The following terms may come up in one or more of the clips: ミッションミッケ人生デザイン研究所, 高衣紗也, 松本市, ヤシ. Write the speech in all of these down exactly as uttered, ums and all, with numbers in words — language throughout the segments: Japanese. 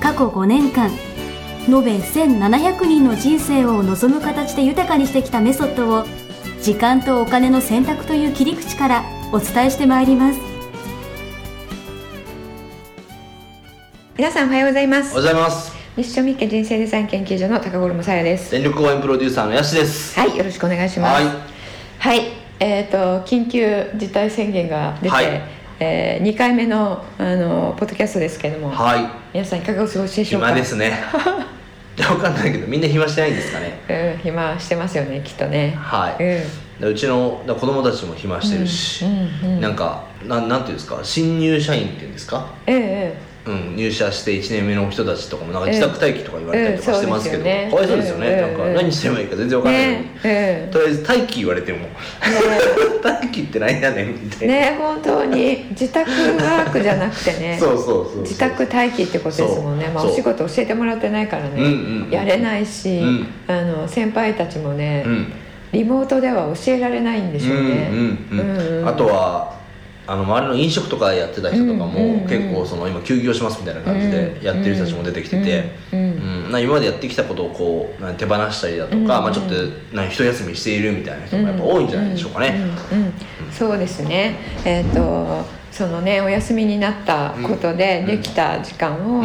過去ごねんかん延べせんななひゃくにんの人生を望む形で豊かにしてきたメソッドを、時間とお金の選択という切り口からお伝えしてまいります。皆さんおはようございます。おはようございます。ミッションミッケ人生デザイン研究所の高衣紗也です。全力応援プロデューサーのヤシです。はい、よろしくお願いします。はい、はいえー、と緊急事態宣言が出て、はい、えー、にかいめ の, あのポッドキャストですけども、はい、皆さんいかがお過ごしでしょうか。暇ですね分かんないけどみんな暇してないんですかね。うん、暇してますよねきっとね。はい、うん、うちの子供たちも暇してるし、うんうんうん、なんか な, なんていうんですか、新入社員っていうんですか、えーうん、入社していちねんめの人たちとかもなんか自宅待機とか言われたりとかしてますけど、えーうん、そうですよね、かわいそうですよね、えー、なんか何してればいいか全然分かんないのに、えー、とりあえず待機言われても、ね、待機って何やねんみたいなね。本当に自宅ワークじゃなくてねそうそうそうそう、自宅待機ってことですもんね。まあ、お仕事教えてもらってないからね、うんうん、やれないし、うん、あの先輩たちもね、うん、リモートでは教えられないんでしょうね。あとはあの周りの飲食とかやってた人とかも、うんうんうん、結構その今休業しますみたいな感じでやってる人たちも出てきてて、うんうんうんうん、な今までやってきたことをこう手放したりだとか、うんうん、まあ、ちょっとな一休みしているみたいな人もやっぱ多いんじゃないでしょうかね。うんうんうん、そうですね。えーと、そのねお休みになったことでできた時間を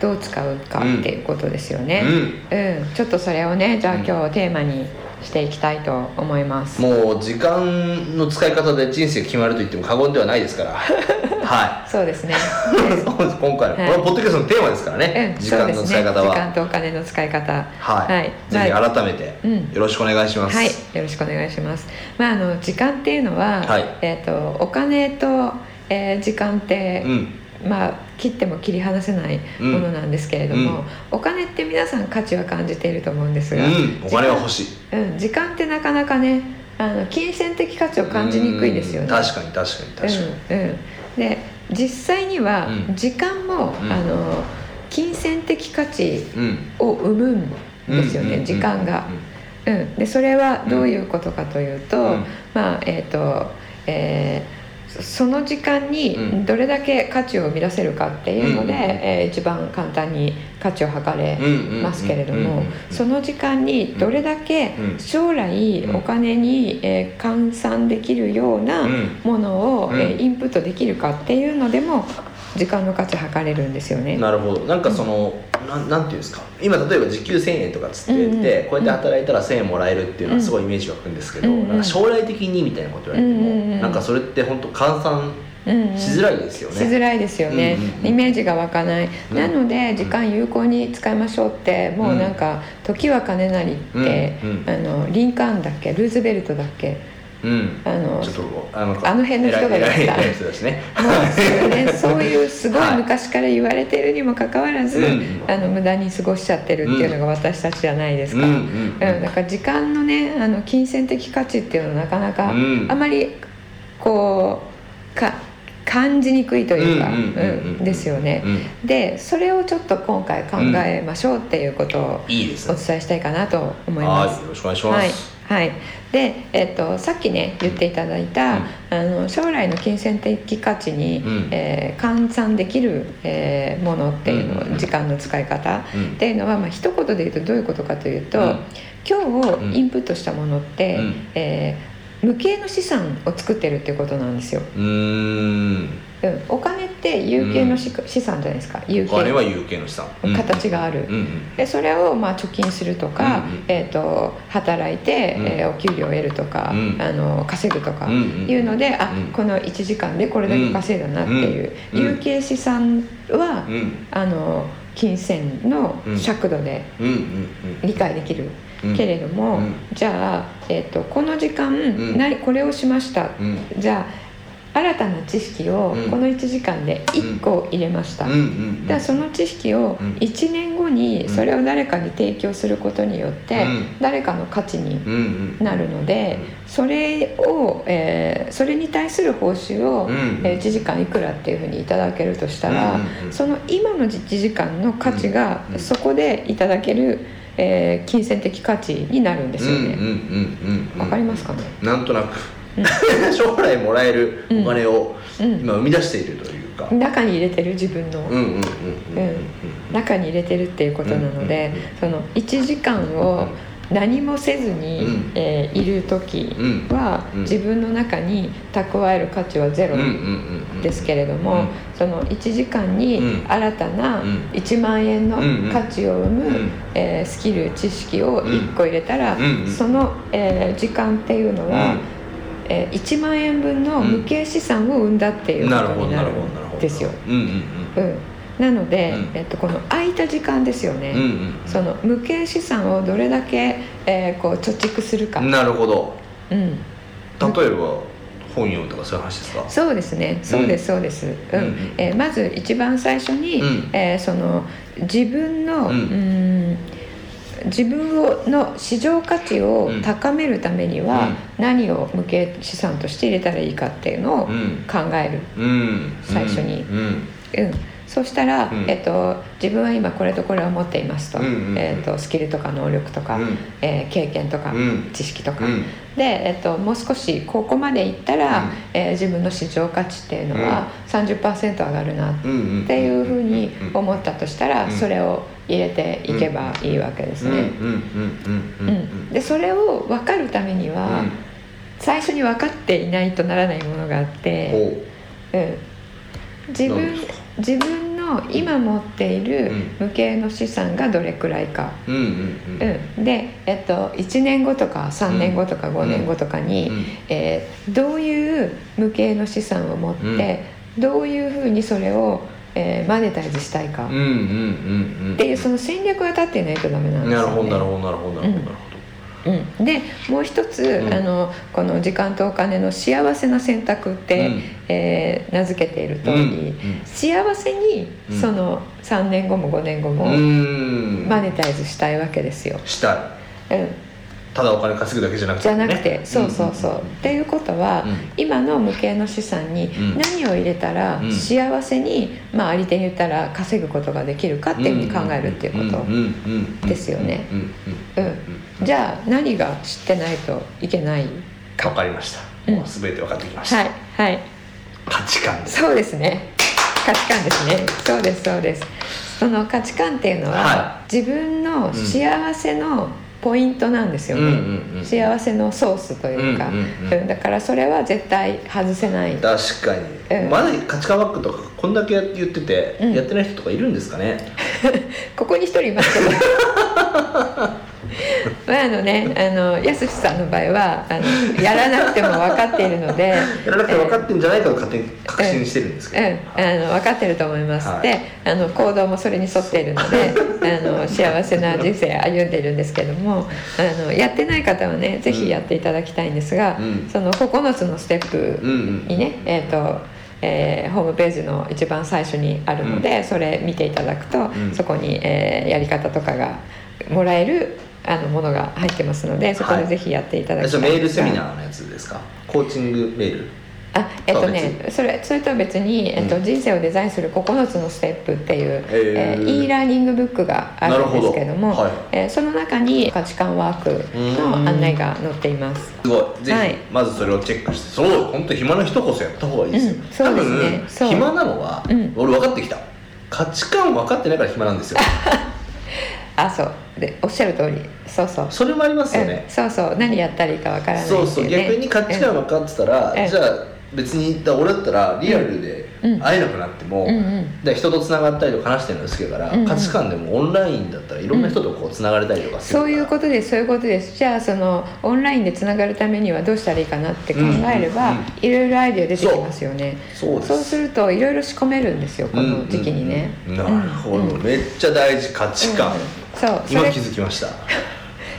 どう使うかっていうことですよね。うんうんうんうん、ちょっとそれをねじゃあ今日テーマにしていきたいと思います。もう時間の使い方で人生決まると言っても過言ではないですからはいそうですね今回、はい、このポッドキャストのテーマですからね、うん、時間の使い方は、ね、時間とお金の使い方、はい、はい、ぜひ改めてよろしくお願いします。はい、うん、はい、よろしくお願いします。まあ、あの時間っていうのは、はい、えー、とお金と、えー、時間って、うん、まあ切っても切り離せないものなんですけれども、うん、お金って皆さん価値は感じていると思うんですが、うん、お金は欲しい、うん、時間ってなかなかねあの金銭的価値を感じにくいですよね。確かに確かに確かに、うんうん、で実際には時間も、うん、あの金銭的価値を生むんですよね、うん、時間が、うんうん、でそれはどういうことかというと、うん、まあえっと、えーその時間にどれだけ価値を生み出せるかっていうので、うん、えー、一番簡単に価値を測れますけれども、その時間にどれだけ将来お金に、えー、換算できるようなものを、えー、インプットできるかっていうのでも時間の価値測れるんですよね。なるほど。なんかその、うん、な, なんていうんですか、今例えば時給せんえんとかつって言って、うんうん、こうやって働いたらせんえんもらえるっていうのはすごいイメージが湧くんですけど、うんうん、なんか将来的にみたいなこと言われても、うんうん、なんかそれって本当換算しづらいですよね、うんうん、しづらいですよね、うんうん、イメージが湧かない、うん、なので時間有効に使いましょうって、うん、もうなんか時は金なりって、うんうん、あのリンカーンだっけルーズベルトだっけ、うん、あのちょっとあのあの辺の人がいました。そういうすごい昔から言われているにもかかわらず、はい、あの無駄に過ごしちゃってるっていうのが私たちじゃないですか。うんうんうんうん、だから時間のねあの金銭的価値っていうのはなかなか、うん、あまりこうか感じにくいというかですよね、うん、でそれをちょっと今回考えましょうっていうことをお伝えしたいかなと思います。うん、いいですね。はい、よろしくお願いします。はいはい、で、えー、とさっきね言っていただいた、うん、あの将来の金銭的価値に、うん、えー、換算できる、えー、ものっていうの、うん、時間の使い方っていうのは、うん、まあ、一言で言うとどういうことかというと、うん、今日をインプットしたものって、うん、えー、無形の資産を作ってるっていうことなんですよ。うーん、うん、お金って有形の、うん、資産じゃないですか。有形、お金は有形の資産、形がある、うんうん、でそれをまあ貯金するとか、うんうん、えー、と働いて、うん、えー、お給料を得るとか、うん、あの稼ぐとかいうので、うんうん、あ、このいちじかんでこれだけ稼いだなっていう、うんうん、有形資産は、うん、あの金銭の尺度で理解できるけれども、うんうんうん、じゃあ、えー、とこの時間、うん、これをしました、うん、じゃあ新たな知識をこのいちじかんでいっこ入れました。うんうんうん、でその知識をいちねんごにそれを誰かに提供することによって誰かの価値になるので、それを、えー、それに対する報酬をいちじかんいくらっていうふうにいただけるとしたら、その今のいちじかんの価値がそこでいただける、えー、金銭的価値になるんですよね。わかりますかね。なんとなく将来もらえるお金を今生み出しているというか、うんうん、中に入れてる自分の中に入れてるっていうことなので、うんうんうん、そのいちじかんを何もせずに、うんえー、いる時は、うんうん、自分の中に蓄える価値はゼロですけれども、うんうんうん、そのいちじかんに新たないちまんえんの価値を生む、うんうんえー、スキル知識をいっこ入れたら、うんうん、その、えー、時間っていうのは、うんえー、いちまんえんぶんの無形資産を生んだっていうことになるんですよ。なので、うんえっと、この空いた時間ですよね、うんうん、その無形資産をどれだけ、えー、こう貯蓄するか。なるほど、うん、例えば本読むとかそういう話ですか。そうですね、そうですそうです、うんうんうんえー、まず一番最初に、うんえー、その自分の、うんうん自分の市場価値を高めるためには何を無形資産として入れたらいいかっていうのを考える、うん、最初に、うんうん、そうしたら、うんえっと、自分は今これとこれを持っていますと、うんうんうんえっと、スキルとか能力とか、うんえー、経験とか、うん、知識とか、うん、で、えっと、もう少しここまでいったら、うんえー、自分の市場価値っていうのは さんじゅっパーセント 上がるなっていうふうに思ったとしたら、それを入れていけばいいわけですね。でそれを分かるためには、うん、最初に分かっていないとならないものがあって、うん、自分、自分の今持っている無形の資産がどれくらいか、うんうん、で、えっと、いちねんごとかさんねんごとかごねんごとかに、うんえー、どういう無形の資産を持って、うん、どういうふうにそれをえー、マネタイズしたいかっていうその戦略が立っていないとダメなんですよね。なるほどなるほどなるほどなるほど、うん、でもう一つ、うん、あのこの時間とお金の幸せな選択って、うんえー、名付けている通り、うんうん、幸せにそのさんねんごもごねんごもマネタイズしたいわけですよ。したい、うん、ただお金稼ぐだけじゃなくて、ね、じゃなくてそうそうそう、うんうんうん、っていうことは、うん、今の無形の資産に何を入れたら幸せに、うんまあ、あり手に言ったら稼ぐことができるかっていうふうに考えるっていうことですよね。じゃあ何が知ってないといけないか。分かりました。もう全て分かってきました、うんはいはい、価値観です。そうですね、価値観ですね。そうですそうです。その価値観っていうのは、はい、自分の幸せの、うんポイントなんですよね、うんうんうん、幸せのソースというか、うんうんうん、だからそれは絶対外せない。確かに、うん、まだ価値観ワークとかこんだけ言ってて、うん、やってない人とかいるんですかね。ここに一人いますけどまああのね、あのやすしさんの場合はあのやらなくても分かっているのでやらなくても分かってるんじゃないかと勝手に確信してるんですけど、うんうん、あの分かってると思います、はい、であの行動もそれに沿っているのであの幸せな人生歩んでいるんですけども、あのやってない方はねぜひやっていただきたいんですが、うん、そのここのつのステップにね、うんうん、えーとえー、ホームページの一番最初にあるので、うん、それ見ていただくと、うん、そこに、えー、やり方とかがもらえるあのものが入ってますので、そこでぜひやっていただきたい。はい、メールセミナーのやつですか。コーチングメール。あ、えっとね、それ、それとは別に、えっとうん、人生をデザインするここのつのステップっていう、えーえー、e ラーニングブックがあるんですけども、はいえー、その中に価値観ワークの案内が載っています。すごい、ぜひ、はい、まずそれをチェックして、そう、本当暇な人こそやった方がいいですよ。うん、そうですね。暇なのは、うん、俺分かってきた。価値観分かってないから暇なんですよ。あ、そうでおっしゃる通り、そうそうそれもありますよね、うん、そうそう何やったらいいかわからないっていうね。そうそう、逆に価値観分かってたら、うん、じゃあ別にだ俺だったらリアルで会えなくなっても、うんうん、で人とつながったりとか話してるの好きだから、うんうん、価値観でもオンラインだったらいろんな人とこうつながれたりとかするから、うん、そういうことです、そういうことです。じゃあそのオンラインでつながるためにはどうしたらいいかなって考えれば、うんうんうん、いろいろアイデア出てきますよね。そう、そうです。そうするといろいろ仕込めるんですよ、この時期にね、うんうんうん、なるほど、うん、めっちゃ大事、価値観、うんうん、そう今気づきました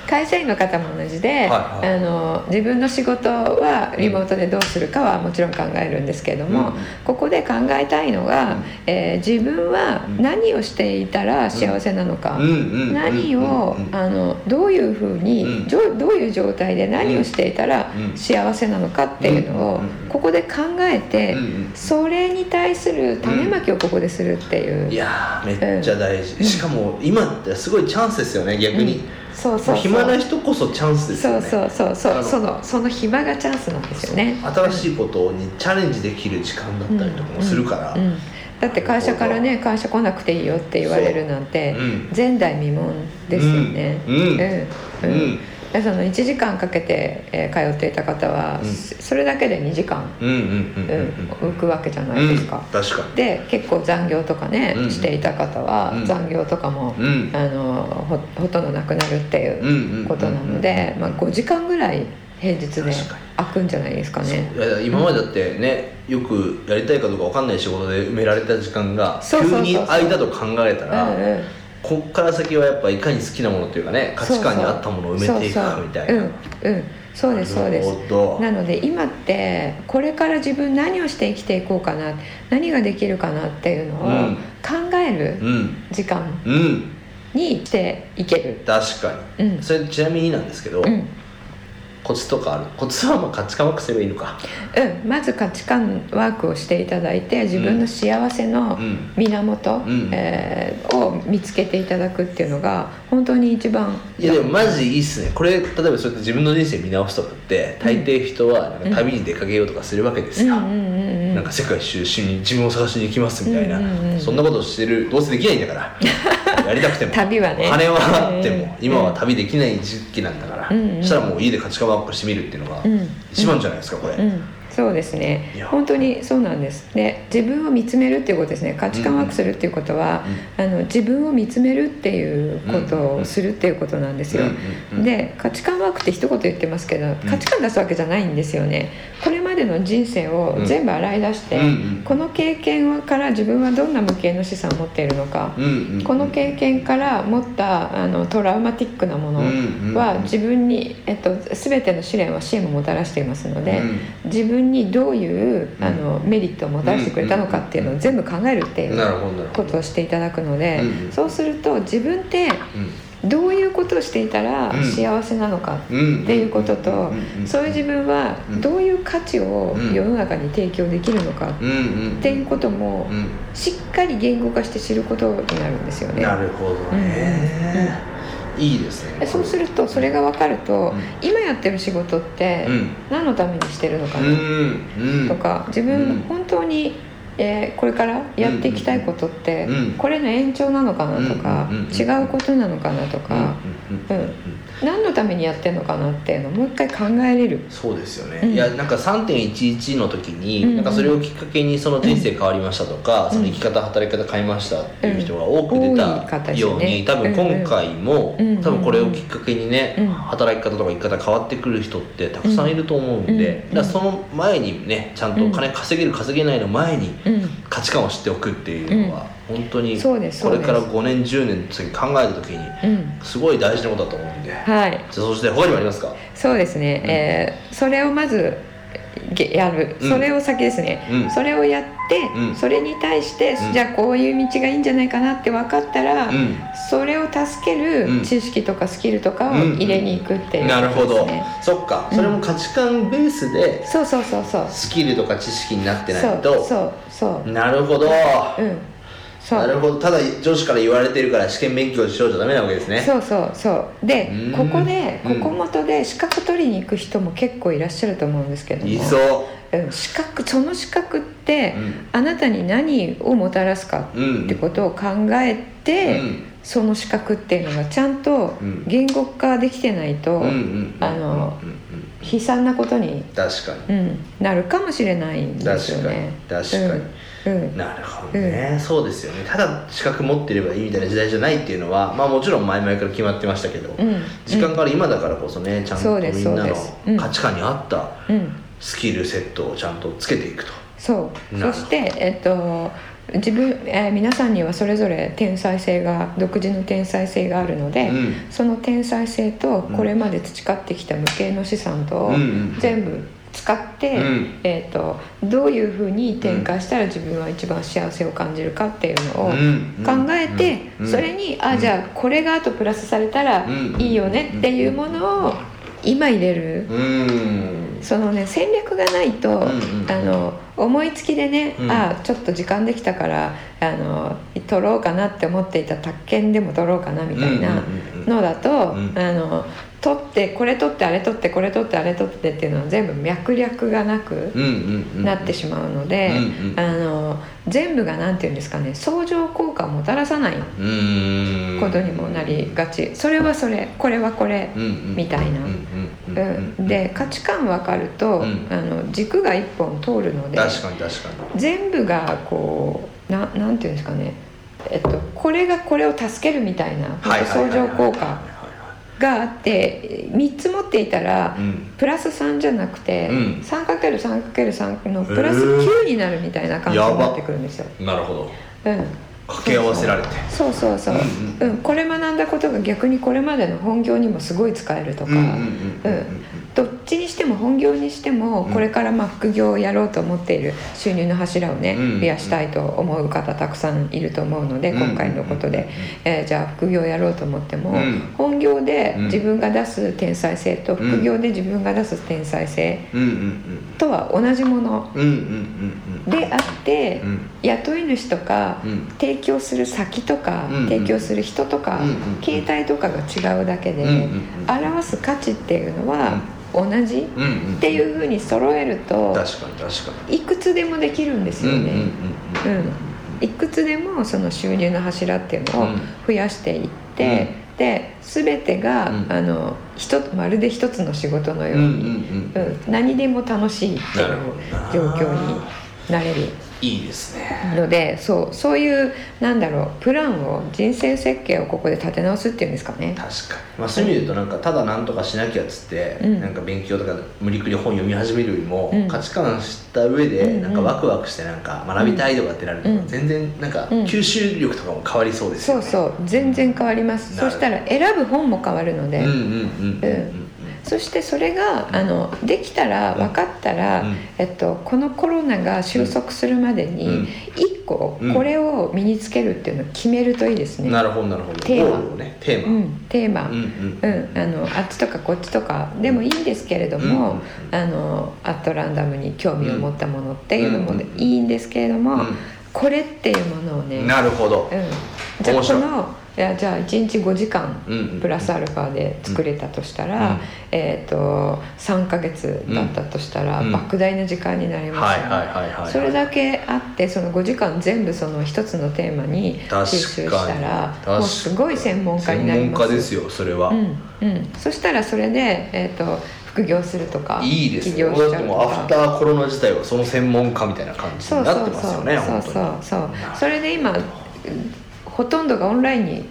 会社員の方も同じで、はいはい、あの自分の仕事はリモートでどうするかはもちろん考えるんですけども、うん、ここで考えたいのが、うんえー、自分は何をしていたら幸せなのか、うん、何を、うん、あのどういうふうに、うん、どういう状態で何をしていたら幸せなのかっていうのをここで考えて、うん、それに対する種まきをここでするっていう、うん、いやめっちゃ大事、うん、しかも今ってすごいチャンスですよね逆に、うんそうそうそう、暇な人こそチャンスですよね。そうそうそうそう、そのその暇がチャンスなんですよね。新しいことにチャレンジできる時間だったりとかもするから、うんうんうん、だって会社からね会社来なくていいよって言われるなんて、うん、前代未聞ですよね。うんうんうんうん、でそのいちじかんかけて、えー、通っていた方は、うん、それだけでにじかん浮くわけじゃないですか。うん、確かに。で結構残業とかね、うん、していた方は、うん、残業とかも、うん、あの ほ, ほとんどなくなるっていうことなので、まあ、ごじかんぐらい平日で開くんじゃないですかね。いや今までだってね、うん、よくやりたいかどうか分かんない仕事で埋められた時間が急に空いたと考えたら、うんうんこっから先はやっぱいかに好きなものというかね価値観に合ったものを埋めていくかみたいな。そうですそうです。なので今ってこれから自分何をして生きていこうかな何ができるかなっていうのを考える時間にしていける。うんうん、確かに、うん、それちなみになんですけど、うん、コツとかある？コツはまあ価値観ワークすればいいのか。うん、まず価値観ワークをしていただいて自分の幸せの源、うんうんえー、を見つけていただくっていうのが本当に一番。いやでもマジいいっすねこれ。例えばそうやって自分の人生見直すとかって大抵人はなんか旅に出かけようとかするわけですよ。なんか世界一周に自分を探しに行きますみたいな、うんうんうん、そんなことしてるどうせできないんだからやりたくても旅はね金はあっても、うん、今は旅できない時期なんだから、うんうん、したらもう家で価値観ワークしてみるっていうのが一番じゃないですか、うんうん、これ、うん、そうですね本当にそうなんです。で自分を見つめるっていうことですね。価値観ワークするっていうことは、うんうん、あの自分を見つめるっていうことをするっていうことなんですよ、うんうんうん、で価値観ワークって一言言ってますけど価値観出すわけじゃないんですよね。これまでの人生を全部洗い出して、うんうん、この経験から自分はどんな無形の資産を持っているのか、うんうんうん、この経験から持ったあのトラウマティックなものは自分に、えっと、全ての試練は支援をもたらしていますので、うん、自分にどういうあのメリットをもたらしてくれたのかっていうのを全部考えるっていうことをしていただくので、そうすると自分ってどういうことをしていたら幸せなのかっていうことと、そういう自分はどういう価値を世の中に提供できるのかっていうこともしっかり言語化して知ることになるんですよね。なるほどね、うんいいですね。そうするとそれが分かると、うん、今やってる仕事って何のためにしてるのかな、うん、とか自分本当に、えー、これからやっていきたいことってこれの延長なのかなとか、うん、違うことなのかなとか、うんうん、何のためにやってるのかなっていうのをもう一回考えれる。そうですよね、うん、いやなんか さんてんいちいち の時に、うん、なんかそれをきっかけにその人生変わりましたとか、うん、その生き方働き方変えましたっていう人が多く出たように、うんね、多分今回も、うん、多分これをきっかけにね、うん、働き方とか生き方変わってくる人ってたくさんいると思うんで、うん、だからその前にねちゃんと金稼げる稼げないの前に価値観を知っておくっていうのは、うん本当にこれからごねんじゅうねん次考えるときにすごい大事なことだと思うんで、うんはい、じゃあそして他にもありますか？そうですね、うんえー、それをまずやる、うん、それを先ですね、うん、それをやって、うん、それに対して、うん、じゃあこういう道がいいんじゃないかなって分かったら、うん、それを助ける知識とかスキルとかを入れに行くっていう、ねうんうん、なるほどそっか、うん、それも価値観ベースでそうそうそうそうスキルとか知識になってないとそうそうそうなるほど、うんなるほど。ただ上司から言われてるから試験勉強しようじゃダメなわけですね。そうそうそうでここでここ元で資格取りに行く人も結構いらっしゃると思うんですけどもいそう資格その資格って、うん、あなたに何をもたらすかってことを考えて、うんうん、その資格っていうのがちゃんと言語化できてないとあの悲惨なことに確かに、うん、なるかもしれないんですよね。確かに、確かに、うんうん、なるほどね、うん、そうですよね。ただ資格持ってればいいみたいな時代じゃないっていうのはまあもちろん前々から決まってましたけど、うん、時間から今だからこそねちゃんとみんなの価値観に合ったスキルセットをちゃんとつけていくと、うん、そうそしてえっと自分、えー、皆さんにはそれぞれ天才性が独自の天才性があるので、うん、その天才性とこれまで培ってきた無形の資産と全部使って、うんえー、とどういうふうに展開したら自分は一番幸せを感じるかっていうのを考えて、うんうん、それにあじゃあこれがあとプラスされたらいいよねっていうものを今入れる、うん、そのね戦略がないと、うんうん、あの思いつきでね、うん、あちょっと時間できたからあの取ろうかなって思っていた宅建でも取ろうかなみたいなのだと、うんうんうん、あの取ってこれ取ってあれ取ってこれ取ってあれ取ってっていうのは全部脈略がなくなってしまうので、うんうんうん、あの全部がなんていうんですかね相乗効果をもたらさないことにもなりがち、それはそれこれはこれ、うんうん、みたいな、うんうんうん、で価値観分かると、うん、あの軸が一本通るので確かに確かに全部がこう な, なんていうんですかね、えっと、これがこれを助けるみたいな相乗効果があってみっつ持っていたら、うん、プラスさんじゃなくて、うん、さんかけるさんかけるさん のプラスきゅうになるみたいな感じになってくるんですよ、えー、なるほど、うん、掛け合わせられてそうそうそう、うんうんうん、これ学んだことが逆にこれまでの本業にもすごい使えるとか、どっちにしても本業にしてもこれからまあ副業をやろうと思っている収入の柱をね増やしたいと思う方たくさんいると思うので、今回のことでえじゃあ副業をやろうと思っても本業で自分が出す天才性と副業で自分が出す天才性とは同じものであって、雇い主とか提供する先とか提供する人とか形態とかが違うだけで表す価値っていうのは同じ、うんうん、っていう風に揃えると確かに確かにいくつでもできるんですよね、うんうんうんうん、いくつでもその収入の柱っていうのを増やしていって、うん、で全てが、うん、あのまるで一つの仕事のように、うんうんうんうん、何でも楽しいっていう状況になれるいいですねので、そう、そういうなんだろうプランを人生設計をここで立て直すっていうんですかね。確かに、まあ、そういう意味で言うとなんかただなんとかしなきゃっつって、うん、なんか勉強とか無理くり本読み始めるよりも、うん、価値観した上でなんかワクワクしてなんか学びたいとかってなると、うん、全然なんか吸収力とかも変わりそうですよね、うん、そうそう全然変わります、うん、そしたら選ぶ本も変わるので、うんうんうんうん、そしてそれがあのできたら分かったら、うんえっと、このコロナが収束するまでにいっここれを身につけるっていうのを決めるといいですね、うん、なるほどなるほどテーマをねテーマ、うん、テーマ、うんうんうん、あのあっちとかこっちとかでもいいんですけれども、うん、あのアットランダムに興味を持ったものっていうのもいいんですけれども、うんうん、これっていうものをねなるほど、うん、じゃあこのいやじゃあいちにちごじかんプラスアルファで作れたとしたら、うんうんえー、とさんかげつだったとしたら、うん、莫大な時間になります。それだけあってそのごじかん全部その一つのテーマに吸収したらもうすごい専門家になります。専門家ですよそれは、うんうん、そしたらそれで、えー、と副業するとかいいですね。起業しちゃうとか。もうアフターコロナ自体はその専門家みたいな感じになってますよね。そうそうそう本当に。そうそうそう。それで今ほとんどがオンラインに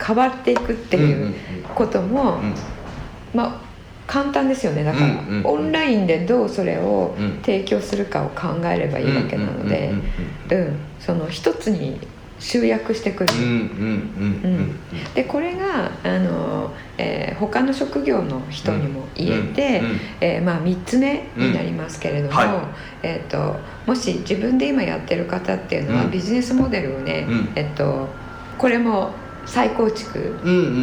変わっていくっていうことも、うんうんうん、まあ簡単ですよね。だから、うんうんうん、オンラインでどうそれを提供するかを考えればいいわけなので、うん、その一つに集約してくる、うんうんうん、でこれがあの、えー、他の職業の人にも言えて、うんうんえーまあ、みっつめになりますけれども、うんはいえー、ともし自分で今やってる方っていうのは、うん、ビジネスモデルをね、うんえー、とこれも再構築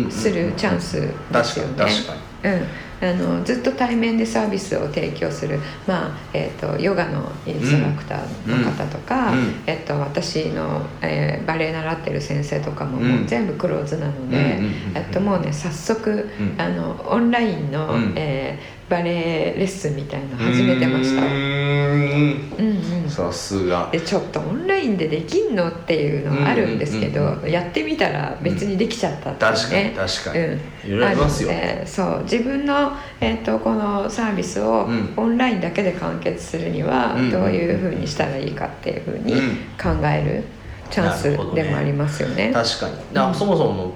するチャンスですよね。確かに確かに、うんあのずっと対面でサービスを提供する、まあえー、とヨガのインストラクターの方とか、うんうんえー、と私の、えー、バレエ習ってる先生とか も,、うん、もう全部クローズなので、うんうんうん、あともうね早速、うん、あのオンラインの、うんえー、バレエレッスンみたいなの始めてました。さすがでちょっとオンラインでできんのっていうのあるんですけど、うんうんうん、やってみたら別にできちゃったっていうね、うん、確かに確かに、うん、揺れますよね。そう自分のえー、とこのサービスをオンラインだけで完結するにはどういうふうにしたらいいかっていうふうに考えるチャンスでもありますよね。うんうんうんうん、確かに。だからそもそも、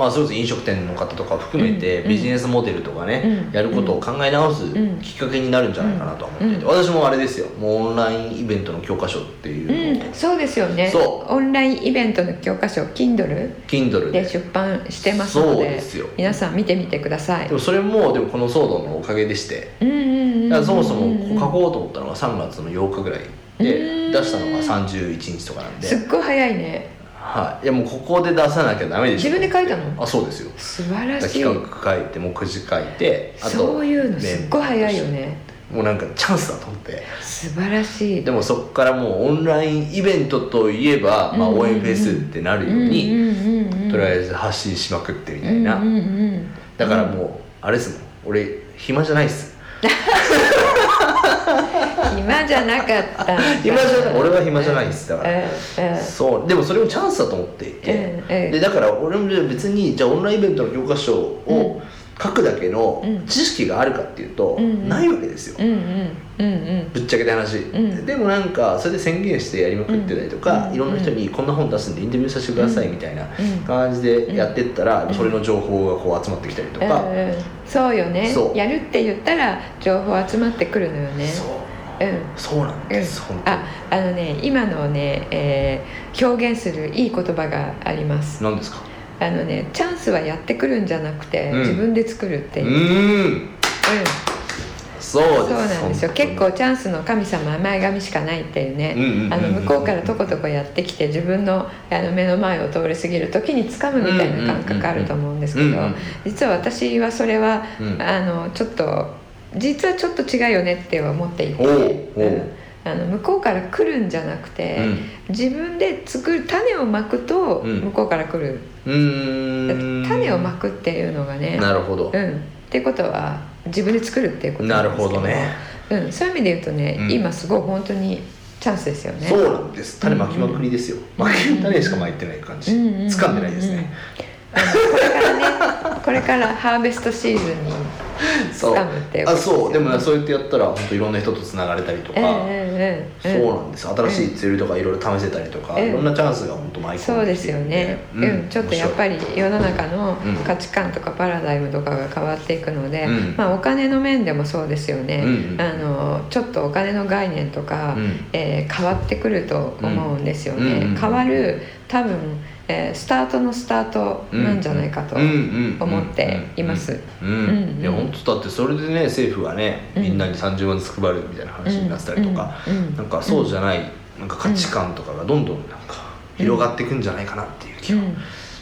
まあ、それこそ飲食店の方とか含めてビジネスモデルとかね、うんうん、やることを考え直すきっかけになるんじゃないかなと思っていて、うんうんうん、私もあれですよ、もうオンラインイベントの教科書っていうのを、うん、そうですよね、そうオンラインイベントの教科書 Kindle, Kindle で出版してますの で, そうですよ、皆さん見てみてください。でもそれもでもこの騒動のおかげでして、うんうんうん、だからそもそも書こうと思ったのがさんがつのようかぐらいで、出したのがさんじゅういちにちとかなんで、すっごい早いね。はい、いやもうここで出さなきゃダメでしょ。自分で書いたの？あ、そうですよ。素晴らしい。企画書いて目次書いて、あとそういうのすっごい早いよね。もうなんかチャンスだと思って、素晴らしい。でもそこからもうオンラインイベントといえば、まあ、応援フェスってなるようにとりあえず発信しまくってみたいな、うんうんうん、だからもうあれですもん、俺暇じゃないっす暇じゃなかった暇じゃない、俺は暇じゃないんですだから、うんうん、そうでもそれをチャンスだと思っていて、うんうん、でだから俺も別にじゃあオンラインイベントの教科書を書くだけの知識があるかっていうと、うん、ないわけですよ、うんうんうんうん、ぶっちゃけた話、うん、でもなんかそれで宣言してやりまくってたりとか、うん、いろんな人にこんな本出すんでインタビューさせてくださいみたいな感じでやってったら、うん、それの情報がこう集まってきたりとか、うんうん、そうよね、そうやるって言ったら情報集まってくるのよね。そううん、そうなんです、うん、あ、あのね、今のね、えー、表現するいい言葉があります。何ですか？あのね、チャンスはやってくるんじゃなくて、うん、自分で作るっていう、うん、うん、そうです、そうなんですよ。結構チャンスの神様は前髪しかないっていうね、あの向こうからとことこやってきて自分の、 あの目の前を通り過ぎる時に掴むみたいな感覚あると思うんですけど、実は私はそれは、うん、あのちょっと実はちょっと違うよねって思っていて、うん、あの向こうから来るんじゃなくて、うん、自分で作る、種をまくと向こうから来る、うん、種をまくっていうのがね、なるほど、うん、ってことは自分で作るっていうことなんですけど、なるほどね、うん、そういう意味で言うとね、うん、今すごい本当にチャンスですよね。そうなんです、種まきまくりですよ、うんうん、種しかまいてない感じ、うんうん、掴んでないですね、うんうんうん、これからね、これからハーベストシーズンに掴むっていうことですよね。あ、そう、でもね、そうやってやったら本当いろんな人とつながれたりとか、えーえー、そうなんです、新しいツールとかいろいろ試せたりとか、えー、いろんなチャンスが本当舞い込んできて、そうですよね、うんうん、ちょっとやっぱり世の中の価値観とかパラダイムとかが変わっていくので、うん、まあ、お金の面でもそうですよね、うん、あのちょっとお金の概念とか、うん、えー、変わってくると思うんですよね、うん、変わる、多分スタートのスタートなんじゃないかと思っています。いや本当だってそれでね、政府がね、みんなにさんじゅうまんずつ配るみたいな話になってたりとか、うん、なんかそうじゃない、なんか価値観とかがどんどんなんか広がっていくんじゃないかなっていう気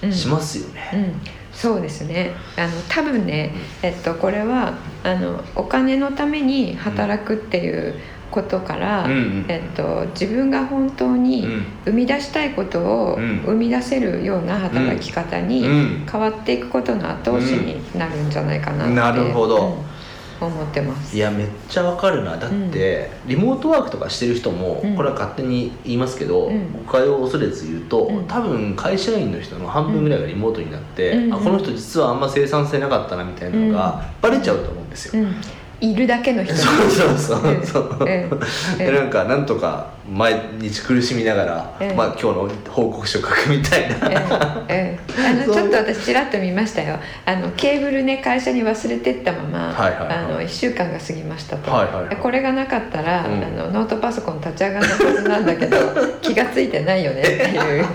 がしますよね、うんうんうんうん、そうですね、あの多分ね、えっと、これはあのお金のために働くっていうことから、うんうん、えっと、自分が本当に生み出したいことを生み出せるような働き方に変わっていくことの後押しになるんじゃないかなって、うん、なるほど、うん、思ってます。いやめっちゃわかるな。だって、うん、リモートワークとかしてる人も、うん、これは勝手に言いますけど、うん、誤解を恐れず言うと、うん、多分会社員の人の半分ぐらいがリモートになって、うん、あこの人実はあんま生産性なかったなみたいなのがバレちゃうと思うんですよ、うんうん、いるだけの人、そうそうそうそう、ええええ、なんかなんとか毎日苦しみながら、ええ、まあ、今日の報告書書くみたいな、ええええ、あのちょっと私ちらっと見ましたよ、あのケーブルね、会社に忘れてったまま、はいはいはい、あのいっしゅうかんが過ぎましたと、はいはいはい、これがなかったら、うん、あのノートパソコン立ち上がるはずなんだけど気がついてないよねっていう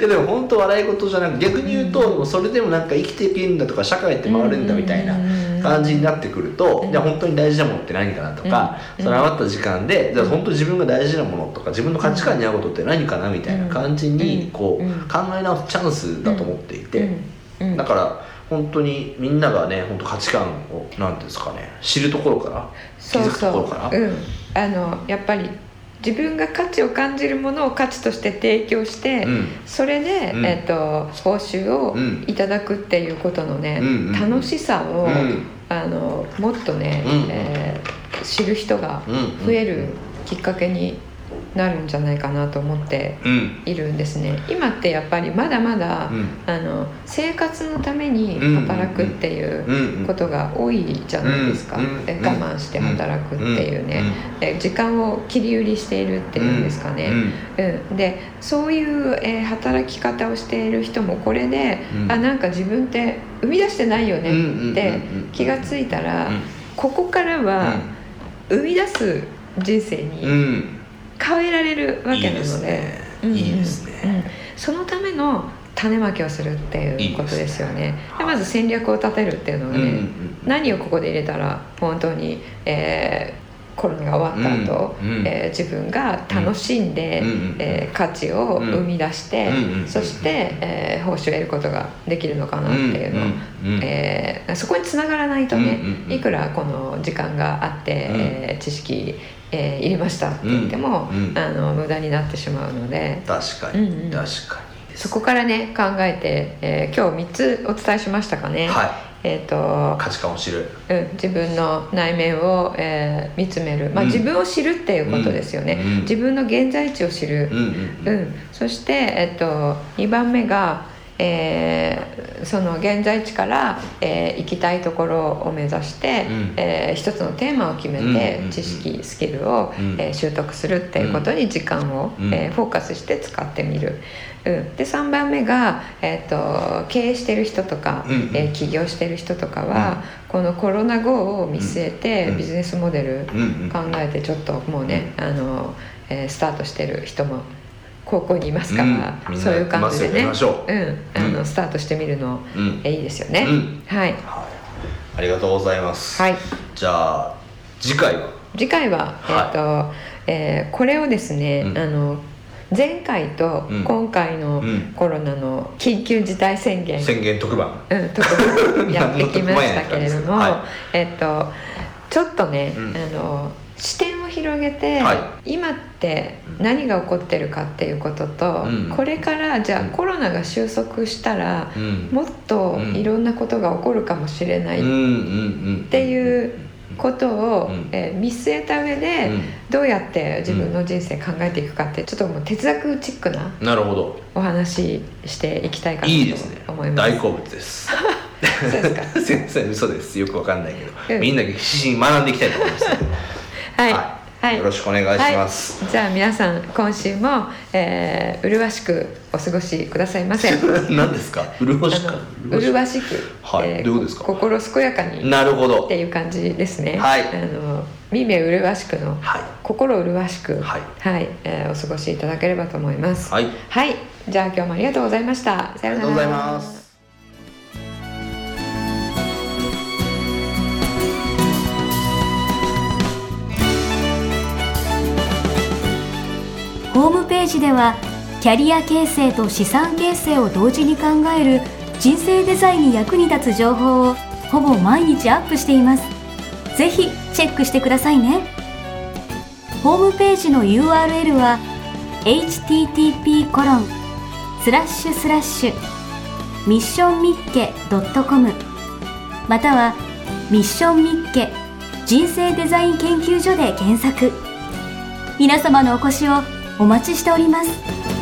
いやでも本当笑い事じゃなく、逆に言うと、うん、それでもなんか生きていけるんだとか社会って回るんだみたいな感じになってくると、うん、じゃあ本当に大事なものって何かなとか、うん、その余った時間で、うん、じゃあ本当自分が大事なものとか自分の価値観に合うことって何かなみたいな感じにこう、うん、考え直すチャンスだと思っていて、うんうん、だから本当にみんながね、本当価値観をなんていうんですかね、知るところから気づくところから、そうそう、うん、あのやっぱり自分が価値を感じるものを価値として提供して、うん、それで、うん、えーと、報酬をいただくっていうことのね、うん、楽しさを、うん、あのもっとね、うん、えー、知る人が増えるきっかけになるんじゃないかなと思っているんですね、うん、今ってやっぱりまだまだ、うん、あの生活のために働くっていうことが多いじゃないですか、うんうんうん、で我慢して働くっていうね、うんうん、時間を切り売りしているっていうんですかね、うんうんうん、でそういう、えー、働き方をしている人もこれで、うん、あなんか自分って生み出してないよねって気がついたら、うんうんうん、ここからは生み出す人生に、うん変えられるわけなので、そのための種まきをするっていうことですよね。いいですね。でまず戦略を立てるっていうのがね、うんうんうん、何をここで入れたら本当に、えー、コロナが終わった後、うんうんえー、自分が楽しんで、うんうんえー、価値を生み出して、うんうん、そして、えー、報酬を得ることができるのかなっていうのを、うんうんえー、そこにつながらないとね、うんうん、いくらこの時間があって、うんえー、知識えー、入れましたって言っても、うんうん、あの無駄になってしまうので確かに、うんうん、確かにです、ね、そこからね考えて、えー、今日みっつお伝えしましたかね、はいえー、と価値観を知る、うん、自分の内面を、えー、見つめる、まあうん、自分を知るっていうことですよね、うん、自分の現在地を知る、うんうんうんうん、そして、えー、とにばんめがえー、その現在地から、えー、行きたいところを目指して、うんえー、一つのテーマを決めて、うんうんうん、知識スキルを、うんえー、習得するっていうことに時間を、うんえー、フォーカスして使ってみる、うん、でさんばんめが、えーと、経営してる人とか、うんうんえー、起業してる人とかは、うん、このコロナ後を見据えて、うん、ビジネスモデル考えてちょっともうね、あの、えー、スタートしてる人も高校にいますから、うん、そういう感じでね、うん、あの、うん、スタートしてみるの、うん、いいですよね、うんはいはい、ありがとうございます、はい、じゃあ次回は次回は、はいえーとえー、これをですね、うん、あの前回と今回のコロナの緊急事態宣言、うん、宣言特番、うん、特番やってきましたけれども、はいえー、とちょっとね、うん、あの視点を広げて、はい、今って何が起こってるかっていうことと、うん、これからじゃあコロナが収束したら、うん、もっといろんなことが起こるかもしれないっていうことを、うんえー、見据えた上で、うん、どうやって自分の人生考えていくかってちょっともう哲学チックなお話していきたいかなと思います。いいですね、大好物ですそうですか先生嘘ですよくわかんないけど、うん、みんなで必死に学んでいきたいと思いますはいはい、よろしくお願いします、はい、じゃあ皆さん今週も、えー、麗しくお過ごしくださいませ何ですか麗しく麗しく、はいえー、どうですか心健やかになるほどっていう感じですね、はい、あの耳麗しくの、はい、心麗しく、はいはいえー、お過ごしいただければと思います、はいはい、じゃあ今日もありがとうございました。さようなら。ありがとうございます。ホームページではキャリア形成と資産形成を同時に考える人生デザインに役に立つ情報をほぼ毎日アップしています。ぜひチェックしてくださいね。ホームページの ユーアールエル は エイチティーティーピーコロンスラッシュスラッシュミッションミッケドットコム またはミッションミッケ人生デザイン研究所で検索。皆様のお越しをお待ちしております。